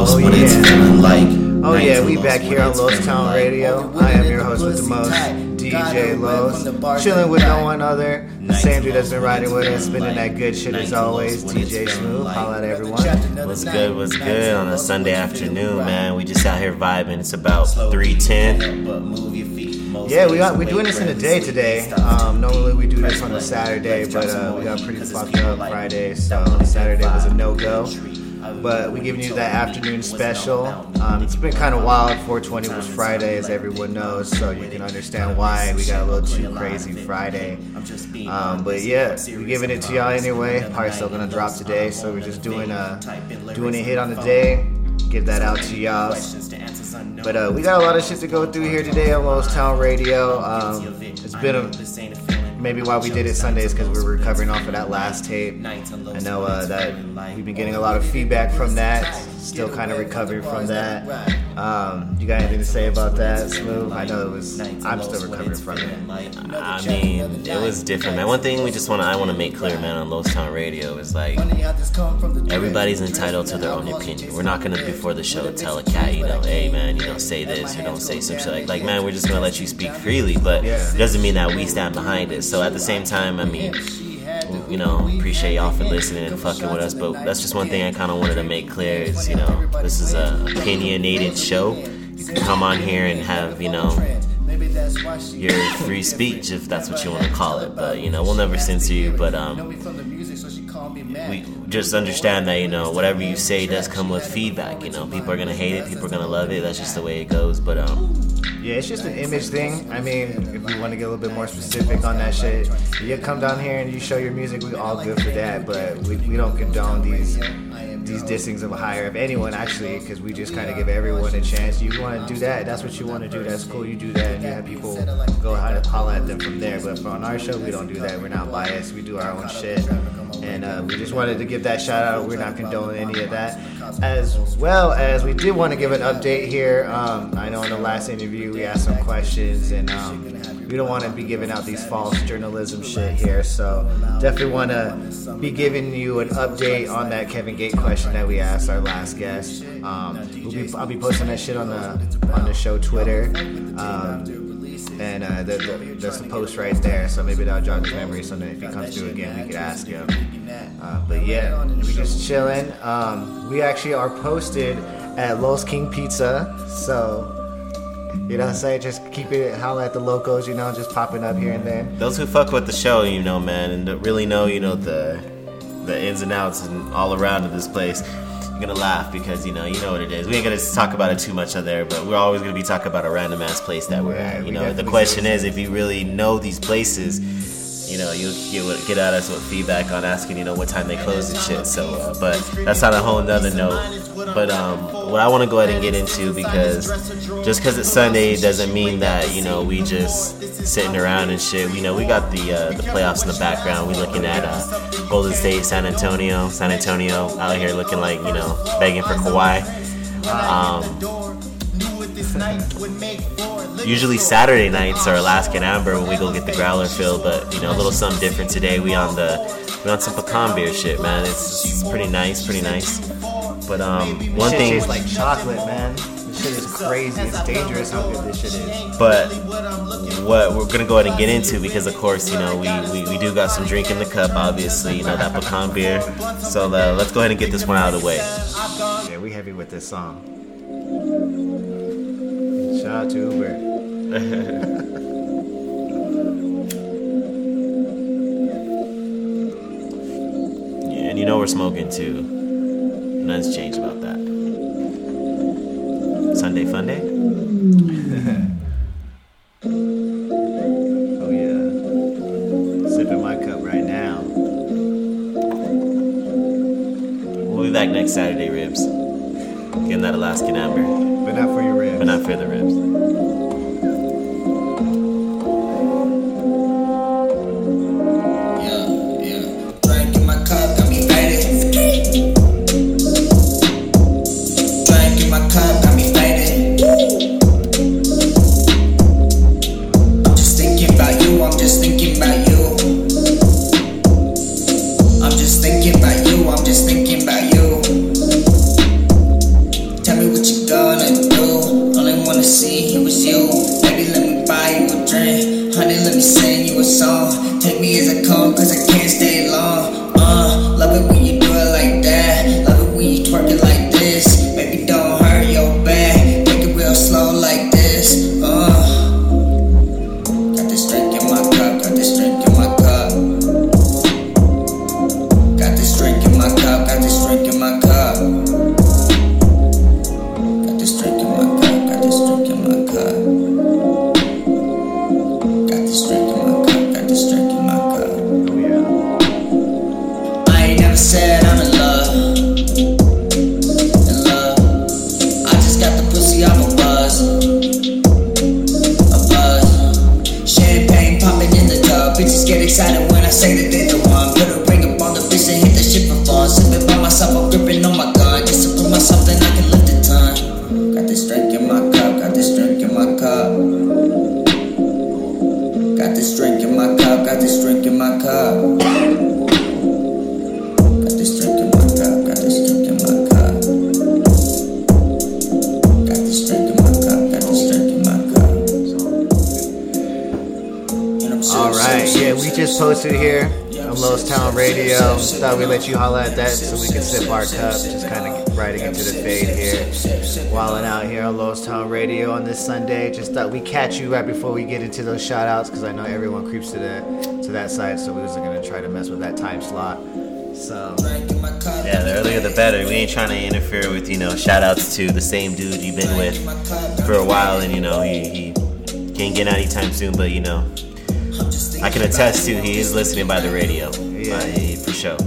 Lost, but it's feeling like. Oh yeah, we back here on Lost Town Radio. I am your host with the most, DJ Lost. Chilling with no one other, Sandra that's been riding with us, spinning that good shit as always. DJ Smooth, holla at everyone. What's good on a Sunday afternoon, man? We just out here vibing. It's about 3:10. Yeah, we're doing this in the day today. Normally we do this on a Saturday, but we got pretty fucked up Friday, so Saturday was a no-go. But we're giving you that afternoon special. It's been kind of wild. 420 was Friday, as everyone knows, so you can understand why we got a little too crazy Friday. But yeah, we're giving it to y'all anyway. Probably still gonna drop today, so we're just doing a hit on the day. Give that out to y'all. But we got a lot of shit to go through here today on Lost Town Radio. It's been a Maybe why we did it Sundays because we were recovering off of that last tape. I know that we've been getting a lot of feedback from that. Still kind of recovering from that. You got anything to say about that, Smooth? I know I'm still recovering from it. I mean, it was different, man. One thing I want to make clear, man, on Lost Town Radio is like everybody's entitled to their own opinion. We're not gonna before the show tell a cat, hey man, say this or don't say some shit. Like man, we're just gonna let you speak freely, but it doesn't mean that we stand behind it. So at the same time, I mean, appreciate y'all for listening and fucking with us, but that's just one thing I kind of wanted to make clear is, this is a opinionated show. You can come on here and have, your free speech, if that's what you want to call it, but, we'll never censor you, but, we just understand that, whatever you say does come with feedback, people are going to hate it, people are going to love it, that's just the way it goes, but, yeah, it's just an image thing. I mean, if we want to get a little bit more specific on that shit, you come down here and you show your music, we all good for that, but we don't condone these dissings of a higher of anyone, actually, because we just kind of give everyone a chance. You want to do that, that's what you want to do, that's cool, you do that, and you have people go out and holler at them from there, but on our show, we don't do that, we're not biased, we do our own shit, and we just wanted to give that shout out. We're not condoning any of that, as well as we did want to give an update here. I know in the last interview, we asked some questions, and we don't want to be giving out these false journalism shit here, so definitely want to be giving you an update on that Kevin Gate question that we asked our last guest. I'll be posting that shit on the show Twitter, and there's a post right there, so maybe that'll jog his memory, so that if he comes through again, we could ask him. But yeah, we're just chilling. We actually are posted at Lost King Pizza, so... You know what I'm saying? Just keep it, holler at the locals, just popping up here and there. Those who fuck with the show, man, and really know, the ins and outs and all around of this place, you're gonna laugh because, you know what it is. We ain't gonna talk about it too much out there, but we're always gonna be talking about a random ass place that we're at, The question is, if you really know these places... You'll get at us with feedback on asking, what time they close and shit. So, but that's on a whole nother note. But what I want to go ahead and get into, because just because it's Sunday doesn't mean that, we just sitting around and shit. We got the playoffs in the background. We're looking at Golden State, San Antonio out here looking like, begging for Kawhi. Usually Saturday nights are Alaskan Amber when we go get the growler filled, but a little something different today. We on some pecan beer shit, man. It's pretty nice. But one thing is like chocolate, man. This shit is crazy. It's dangerous how good this shit is. But what we're gonna go ahead and get into, because of course we do got some drink in the cup, obviously that pecan beer. So let's go ahead and get this one out of the way. Yeah, we heavy with this song. Shout out to Uber. Yeah, and we're smoking too. Nothing's changed about that. Sunday fun day? Oh yeah. Sipping my cup right now. We'll be back next Saturday, Ribs. Getting that Alaskan Amber. But not for your ribs. But not for the ribs. Yeah. Drink in my cup, got me faded. Drink in my cup, got me faded. I'm just thinking about you. it in the wine. Put a ring up on the bitch and hit that shit for fun. Sipping by myself, I'm gripping on my gun. Just to put myself then I can lift the time. Got this drink in my cup, got this drink in my cup. Got this drink in my cup, got this drink in my cup. Got this drink in my cup, got this drink in my cup. Got this drink in my cup, got this drink in my cup. Alright, yeah, we just posted here on Lost Town Radio. Thought we'd let you holla at that so we can sip our cup. Just kind of riding into the fade here. Wilding out here on Lost Town Radio on this Sunday. Just thought we'd catch you right before we get into those shout outs because I know everyone creeps to that site, so we wasn't going to try to mess with that time slot. So, yeah, the earlier the better. We ain't trying to interfere with, shout outs to the same dude you've been with for a while and, he can't get out anytime soon, but, I can attest to he is listening by the radio, for sure.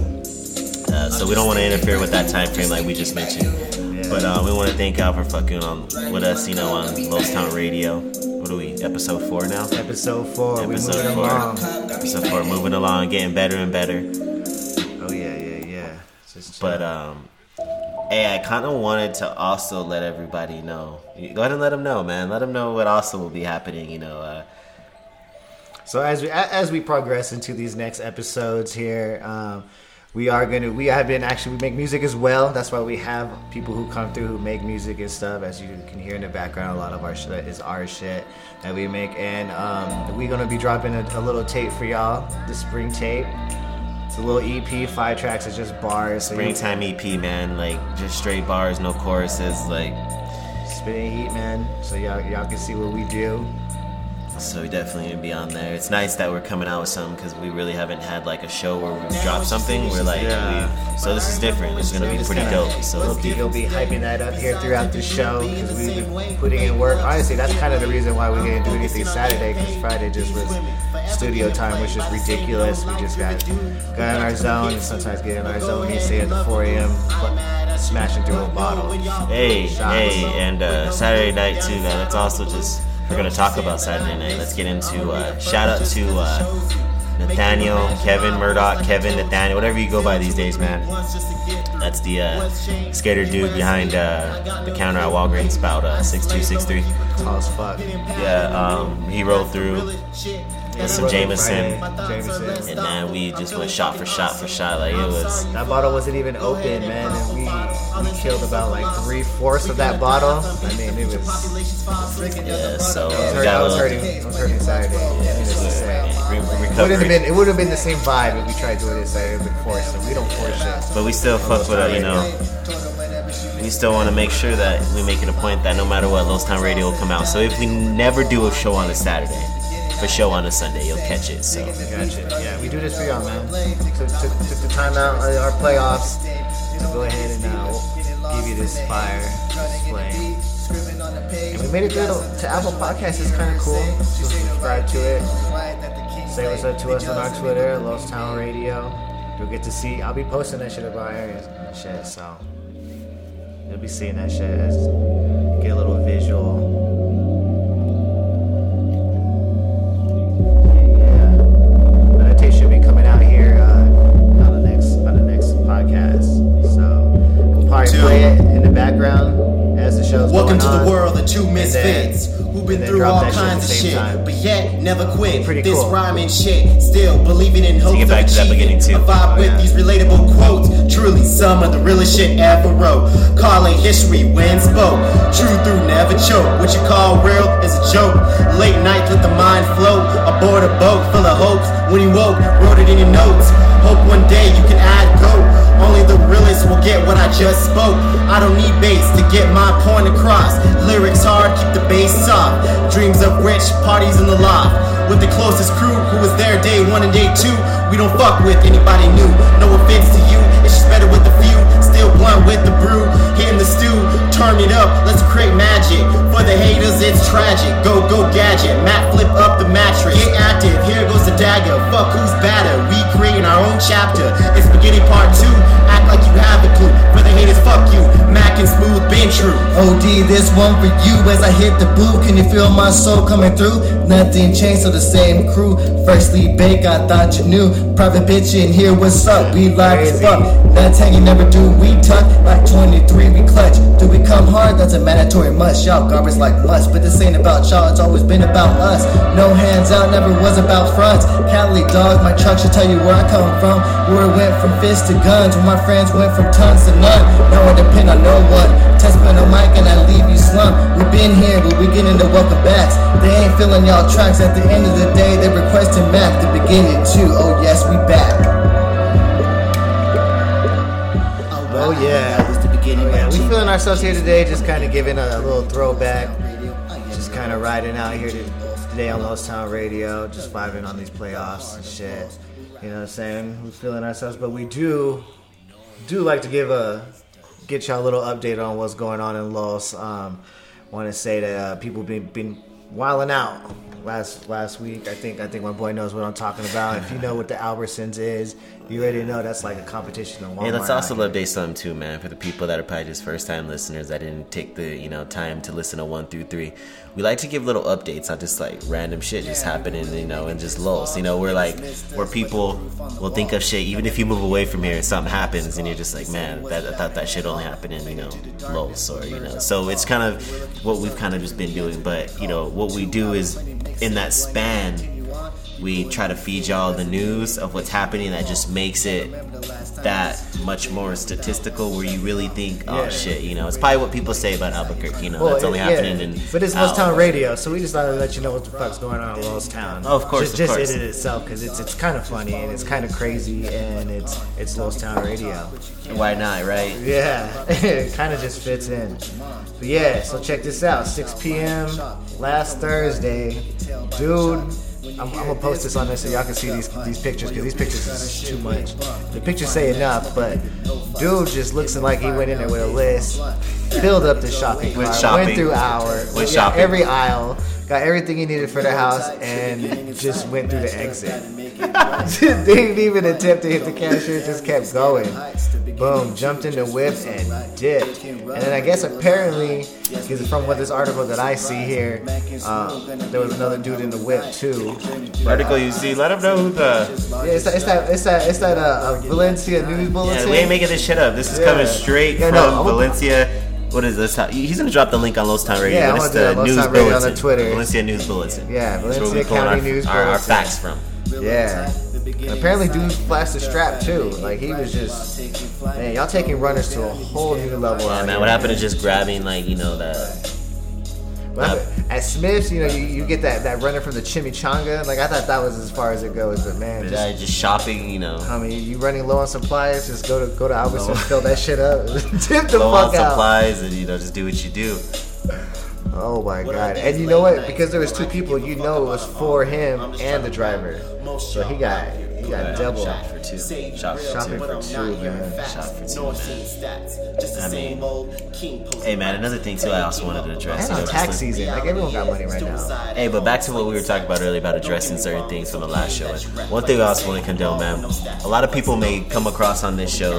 So we don't want to interfere with that time frame like we just mentioned. Yeah. But we want to thank y'all for fucking with us, on Lost Town Radio. What are we, episode 4 now? Episode 4, moving along, getting better and better. Oh, yeah. But, hey, I kind of wanted to also let everybody know. Go ahead and let them know, man. Let them know what also will be happening, So as we progress into these next episodes here, we make music as well. That's why we have people who come through who make music and stuff. As you can hear in the background, a lot of our shit is our shit that we make. And we're going to be dropping a little tape for y'all, the spring tape. It's a little EP, 5 tracks, it's just bars. Springtime EP, man. Like, just straight bars, no choruses, like... Spitting heat, man. So y'all can see what we do. So we definitely gonna be on there. It's nice that we're coming out with something because we really haven't had like a show where we've dropped something. We're like, so this is different. It's gonna be pretty dope. So we'll be hyping that up here throughout the show because we've been putting in work. Honestly, that's kind of the reason why we didn't do anything Saturday because Friday just was studio time, which was ridiculous. We just got in our zone and sometimes get in our zone. We say at the 4 a.m. smashing through a bottle. Hey, and Saturday night too, man. It's also just. We're going to talk about Saturday night. Let's get into shout out to Nathaniel, Kevin Murdoch, Kevin Nathaniel, whatever you go by these days, man. That's the skater dude behind the counter at Walgreens, about 6263. Tall as fuck. Yeah, he rolled through with some Jameson. And man, we just went shot for shot. Like, it was. That bottle wasn't even open, man. And we killed about like 3/4 of that bottle. I mean, it was. Yeah, so. I was hurting Saturday. Yeah, it would have been the same vibe if we tried doing it Saturday before, so we don't force it. But we still fuck with it, We still want to make sure that we make it a point that no matter what, Lost Town Radio will come out. So if we never do a show on a Saturday, for show on a Sunday, you'll catch it. So yeah, we do this for y'all, man. Took the time out of our playoffs to go ahead and we'll give you this fire, this flame. And we made it through to Apple Podcasts. It's kind of cool. So subscribe to it. Say what's up to us on our Twitter, Lost Town Radio. You'll get to see. I'll be posting that shit about areas and shit. So you'll be seeing that shit. Get a little visual. Podcast, so we'll probably play it in the background as the show's going on. Welcome to the world of two misfits who've been through all kinds of shit, but yet never quit. This rhyming shit, still believing in hope. Back to that beginning too. Vibe with these relatable quotes. Truly, some of the realest shit ever wrote. Calling history when spoke. True through never choke. What you call real is a joke. Late nights with the mind float. Aboard a boat full of hopes. When you woke, wrote it in your notes. Hope one day you can add goat. Only the realest will get what I just spoke. I don't need bass to get my point across. Lyrics hard, keep the bass soft. Dreams of rich parties in the loft. With the closest crew who was there day 1 and day 2. We don't fuck with anybody new. No offense to you, it's just better with the few. Still blunt with the brew. Hitting the stew, turn it up, let's create magic. For the haters, it's tragic. Go gadget, Matt flip up the mattress. Get active, here goes the dagger. Fuck who's badder, we creating our own chapter. It's spaghetti part 2. Act like you have a clue. For the haters, fuck you. Mac and smooth bitch. been true. OD, this one for you as I hit the booth. Can you feel my soul coming through? Nothing changed, so the same crew. Freshly baked, I thought you knew. Private bitch in here, what's up? We live as fuck. That's how you never do. We tuck like 23, we clutch. Do we come hard? That's a mandatory must. Y'all garbage like must, but this ain't about y'all. It's always been about us. No hands out, never was about fronts. Cali dogs, my truck should tell you where I come from. Where it went from fists to guns, where my friends went from tons to none. Now I depend on no one. Test me on the mic and I leave you slumped. We've been here, but we getting the welcome backs. They ain't filling y'all tracks. At the end of the day, they requesting back the beginning too. Oh yes, we back. Oh yeah, that was the beginning. Oh, yeah. We feeling ourselves here today, just kind of giving a little throwback. Just kind of riding out here today on Lost Town Radio, just vibing on these playoffs and shit. You know what I'm saying? We're feeling ourselves, but we do like to get y'all a little update on what's going on in Los. Want to say that people been wilding out last week. I think my boy knows what I'm talking about. If you know what the Albertsons is, you already know that's like a competition in Walmart. Hey, let's also update something too, man. For the people that are probably just first time listeners that didn't take the time to listen to 1 through 3, we like to give little updates on just like random shit just happening, and just lulls. We're like where people will think of shit even if you move away from here, something happens and you're just like, man, I thought that shit only happened in lulls or So it's kind of what we've kind of just been doing, but what we do is in that span. We try to feed y'all the news of what's happening that just makes it that much more statistical where you really think, oh shit, it's probably what people say about Albuquerque, that's only happening in. But it's Lost Town Radio, so we just thought to let you know what the fuck's going on in Lost Town. Oh, of course, just it in itself, because it's kind of funny and it's kind of crazy and it's Lost Town Radio. And why not, right? Yeah, it kind of just fits in. But yeah, so check this out, 6 p.m. last Thursday, dude. I'm going to post this on there so y'all can see these pictures, because these pictures is too much. The pictures say enough, but dude just looks like he went in there with a list, filled up the shopping cart, went through every aisle, got everything he needed for the house, and just went through the exit. They didn't even attempt to hit the cashier, just kept going. Boom, jumped in the whip and dipped. And then I guess apparently, because from what this article that I see here, there was another dude in the whip too. Article you see, let him know who the. Yeah, it's that Valencia News Bulletin. Yeah, we ain't making this shit up. This is coming straight from Valencia. What is this? He's going to drop the link on Lost Town Radio. Yeah, it's the Lost Town Radio on Twitter. Valencia News Bulletin. Yeah, Valencia County News Bulletin. Our facts from. Yeah. And apparently dude flashed the strap too. Like he was just, man, y'all taking runners to a whole new level. Yeah, man, what happened to just grabbing the... At Smith's, you get that runner from the chimichanga. Like I thought that was as far as it goes, but man, just shopping, I mean, you running low on supplies, just go to Albertsons, and fill that shit up, tip the fuck out. Low on supplies, and just do what you do. Oh my god! And you know what? Because there was two people, it was for him and the driver, so he got double. Shot for two, man. Hey man, another thing too I also wanted to address. It's tax season. Everyone got money right now. Hey, but back to what we were talking about earlier about addressing certain things from the last show. One thing I also want to condone, man. A lot of people may come across on this show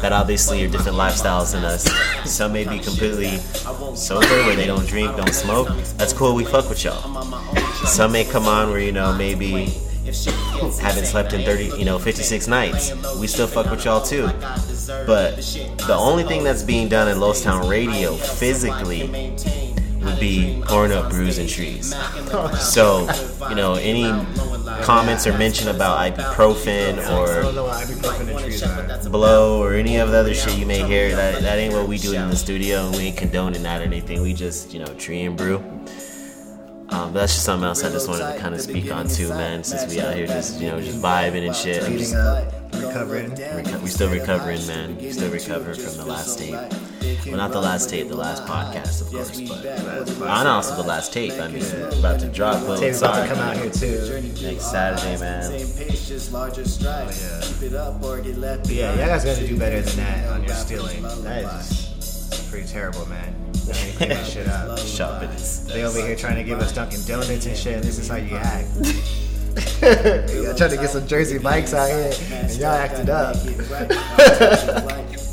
that obviously are different lifestyles than us. Some may be completely sober where they don't drink, don't smoke. That's cool. We fuck with y'all. Some may come on where maybe. Haven't slept in 56 nights. We still fuck with y'all too. But the only thing that's being done in Lost Town Radio physically would be pouring up brews and trees. So, any comments or mention about ibuprofen or blow or any of the other shit you may hear, that ain't what we do in the studio, and we ain't condoning that or anything. We just, tree and brew. But that's just something else I just wanted to kind of speak on too, man. Since we out here just vibing and shit. I'm just recovering. We still recovering, man. We still recover from the last tape. Well, not the last tape, the last podcast, of course. But also the last tape. I mean, about to drop. Well, tape's about to come out here too. Next Saturday, man. Oh yeah. But yeah, y'all guys got to do better than that on your stealing. That is pretty terrible, man. Clean that shit up. They over here trying to give us Dunkin' Donuts and shit, and this is how you act. Y'all trying to get some Jersey Mike's out here, and y'all acted up.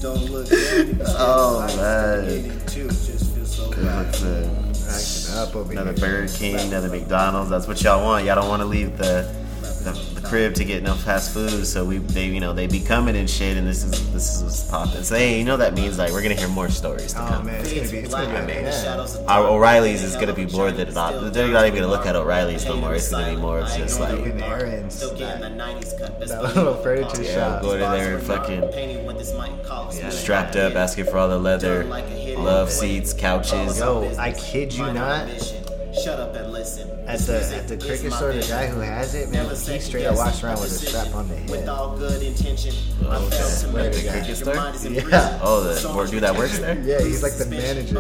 don't look good. Oh, man. Too. Just feel so good. Another Burger King, another McDonald's. That's what y'all want. Y'all don't want to leave the crib to get no fast food. So they be coming and shit, and this is what's popping. So hey, you know that means like we're gonna hear more stories to come. Man, it's gonna be O'Reilly's is gonna be more than enough. They're not even gonna look at O'Reilly's no more. It's gonna be more of just like still getting the 90s cut. That little furniture shop. Go to there and fucking strapped up, asking for all the leather, love seats, couches. Yo, I kid you not. Shut up and listen. At the cricket store, the guy who has it, man, he straight up walks around with a strap on the head. With all good intention, I felt to make the cricket store. Yeah. Oh, the dude that works there. Yeah, he's like the manager.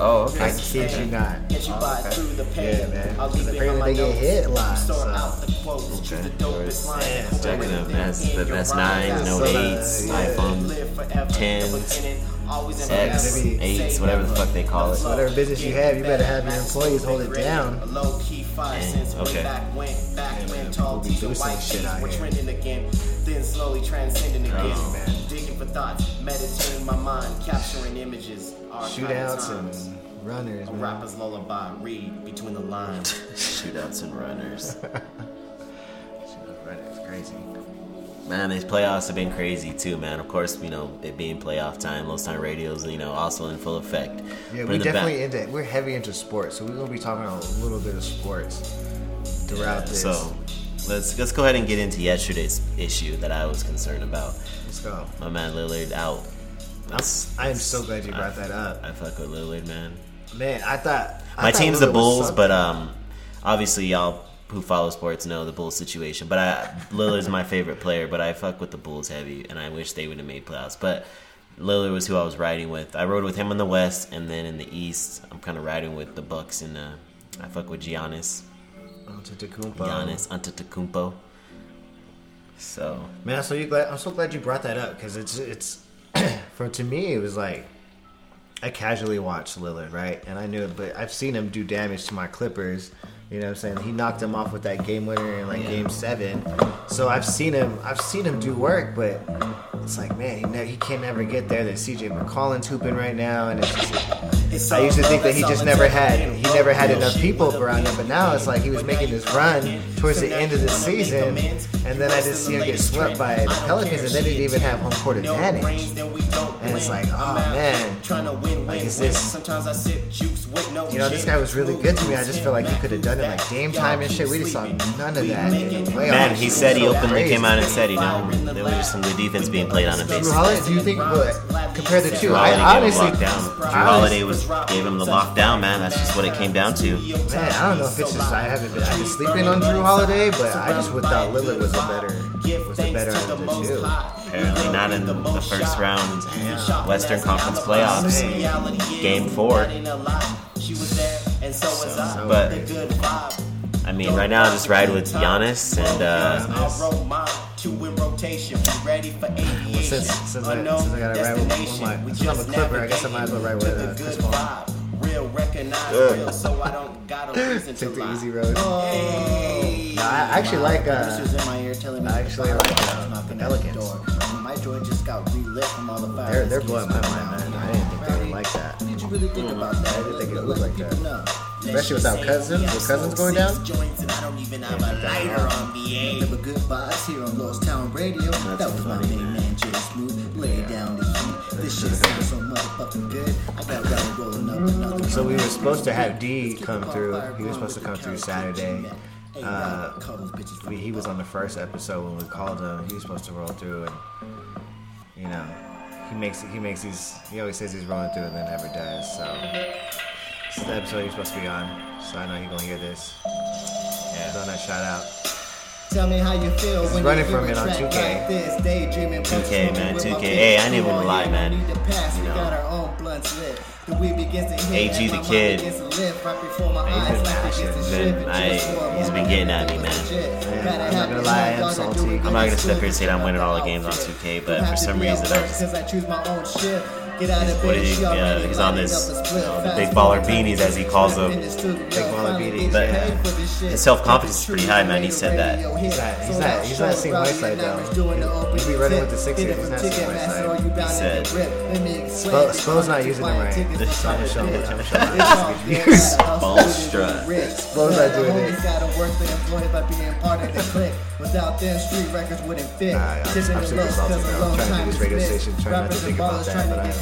Oh, okay. I kid you not. Yeah, man. Apparently they get hit a lot. So. Okay. That's 9s, no 8s, iPhone 10s. X, 8s, whatever the fuck they call it. Whatever business you have, you better have your employees hold it down. Okay. We'll be boosting shit out here. Then slowly transcending again. Digging for thoughts, meditating my mind, capturing images. Shootouts and runners. A rapper's lullaby, read between the lines. Shootouts and runners. Shootouts and runners, crazy. Man, these playoffs have been crazy too, man. Of course, you know, it being playoff time, Lost Time Radio's, you know, also in full effect. Yeah, but we definitely we're heavy into sports, so we're gonna be talking a little bit of sports throughout this. So let's go ahead and get into yesterday's issue that I was concerned about. Let's go. My man Lillard out. I am so glad you brought that up. I fuck with Lillard, man. Man, I thought my team's the Bulls, but obviously y'all who follow sports know the Bulls situation, but Lillard's my favorite player, but I fuck with the Bulls heavy, and I wish they would have made playoffs, but Lillard was who I was riding with. I rode with him in the West, and then in the East, I'm kind of riding with the Bucks, and I fuck with Giannis Antetokounmpo. So man, I'm so glad you brought that up, because it's to me, it was like, I casually watched Lillard, right? And I knew it, but I've seen him do damage to my Clippers. You know what I'm saying? He knocked him off with that game winner in Game 7. So I've seen him do work, but it's like, man, he can't ever get there. That CJ McCollum's hooping right now, and it's just, I used to think that he just never had enough people around him, but now it's like he was making this run towards the end of the season, and then I just see him get swept by the Pelicans, and they didn't even have home court advantage. And it's like, oh man, like is this? You know, this guy was really good to me. I just feel like he could have done it like game time and shit. We just saw none of that. Man, he said he openly came out and said, you know, there was just some good defense being played on him. Jrue Holiday, do you think? Compare the two. Jrue Holiday gave him the lockdown, man. That's just what it came down to. Man, I don't know if it's just I've been sleeping on Jrue Holiday, but I just would thought Lillard was the better of the two. Apparently not in the first round Western Conference playoffs, Game 4. But I mean, right now I just ride with Giannis and since I gotta ride with I'm a Clipper, I guess I might as well ride with Chris Paul. So I don't got a reason to take the easy road. I actually like the Pelicans. My joint just got relit from all the fire. They're blowing my mind, man. I didn't think they would like that. Did you really think about that? I didn't think it would look like that. Especially without Cousins. With Cousins going down. So we were supposed to have D come through. He was supposed to come through Saturday. He was on the first episode when we called him. He was supposed to roll through, and you know, he makes these. He always says he's rolling through and then never does. So. This is the episode you're supposed to be on, so I know you're gonna hear this. Yeah, so that shout out. Tell me how you feel when running from it on 2K. 2K, man, 2K. Hey, I didn't even lie, man. You know, AG the kid. He's been getting at me, man. I'm not gonna lie, I'm salty. I'm not gonna step here and say that I'm winning all the games on 2K, but for some reason, I just He's on this the big baller beanies, as he calls them. Big baller beanies. But his self-confidence is pretty high, man. He said that. He's not seeing Whiteside now. He'd be running with the Sixers. He's not seeing Whiteside. He said. Spo's not using him right. Spolstra. Spo's not doing it. I'm super exhausted now. I'm trying to do this radio station, trying not to think about that, but I am.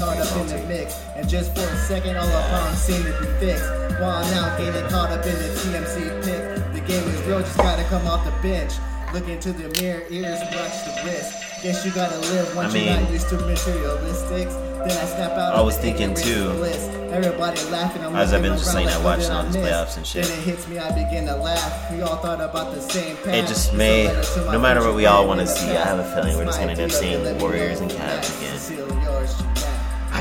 And just for a second, all our problems seem to be fixed. While I'm out getting caught up in the TMC pick. The game is real, just gotta come off the bench. Look into the mirror, ears brush the wrist. Guess you gotta live once you're not used to materialistics. Then I snap out. I was thinking too. Everybody laughing. As I've been just saying, I watched all these playoffs and shit. Then it hits me, I begin to laugh. We all thought about the same path. It just may, no matter what we all want to see, I have a feeling we're just gonna end up seeing the Warriors and Cavs again. I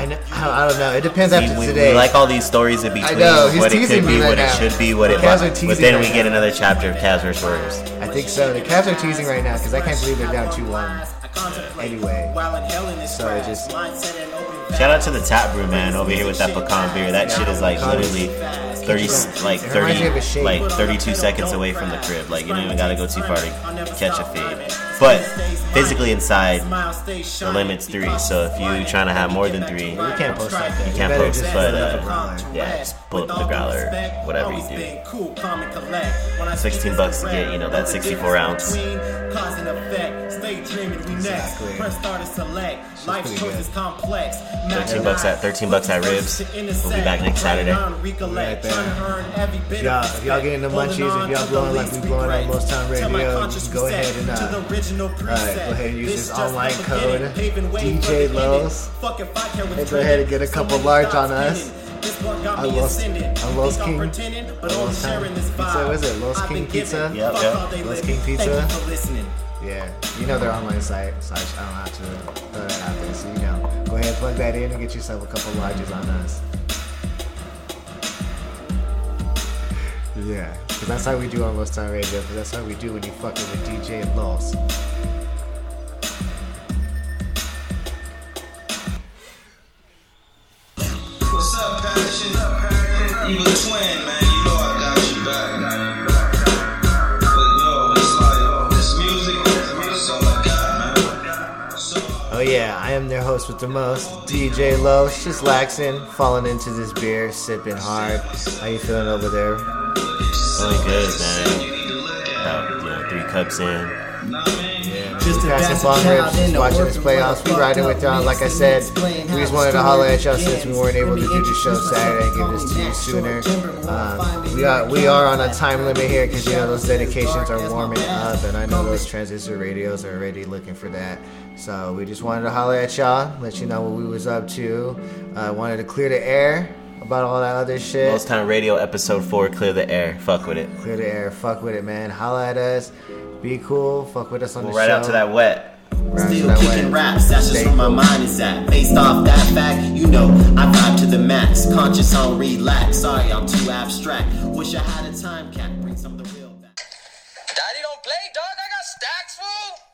don't know. It depends after today. We like all these stories in between. I know. He's teasing me right now. What it could be, what it should be, what it might. But then we get another chapter of Cavs versus Warriors. I think so. The Cavs are teasing right now because I can't believe they're down 2-1. Anyway, so I just shout out to the tap room, man, over here with that pecan beer. That shit is like literally 32 seconds away from the crib. Like you don't even gotta go too far to catch a fade. But physically inside, the limit's 3. So if you're trying to have more than 3, you can't post like that. You can't post, but yeah, just pull up the growler, whatever you do. $16 to get, that 64 ounce. Exactly. Life's choice is complex. $13 at Ribs. We'll be back next Saturday. Right there. If y'all getting the munchies, if y'all blowing like we blowing on Most Time Radio, go ahead and go ahead and use this online code DJ Lowe's. And go ahead and get a couple large on us. Lost King. Lost King Pizza. What is it? Lost King Pizza. Yep. Lost King Pizza. Yeah, their online site, so I don't know how to throw that out there. So go ahead, plug that in and get yourself a couple lodges on us. Yeah, because that's how we do on Lost Time Radio. Because that's how we do when you fucking with DJ Lost. What's up, Passion? Evil Twin, man. Yeah, I am their host with the most, DJ Lowe. Just laxing, falling into this beer, sipping hard. How you feeling over there? Feeling good, man. About 3 cups in. Just passing ball rips, watching this playoffs. We riding with y'all. Like I said, we just wanted to holler at y'all since we weren't able to do the show Saturday and give this to you sooner. We are on a time limit here because those dedications are warming up, and I know those transistor radios are already looking for that. So we just wanted to holler at y'all, let you know what we was up to. Wanted to clear the air about all that other shit. Most Time Radio episode 4, clear the air. Fuck with it. Clear the air. Fuck with it, man. Holler at us. Be cool, fuck with us on the show. Right out to that wet. Still kicking raps, that's just where my mind is at. Based off that fact, I vibe to the max. Conscious on relax, sorry I'm too abstract. Wish I had a time cap, bring some of the real back. Daddy don't play, dog, I got stacks, fool.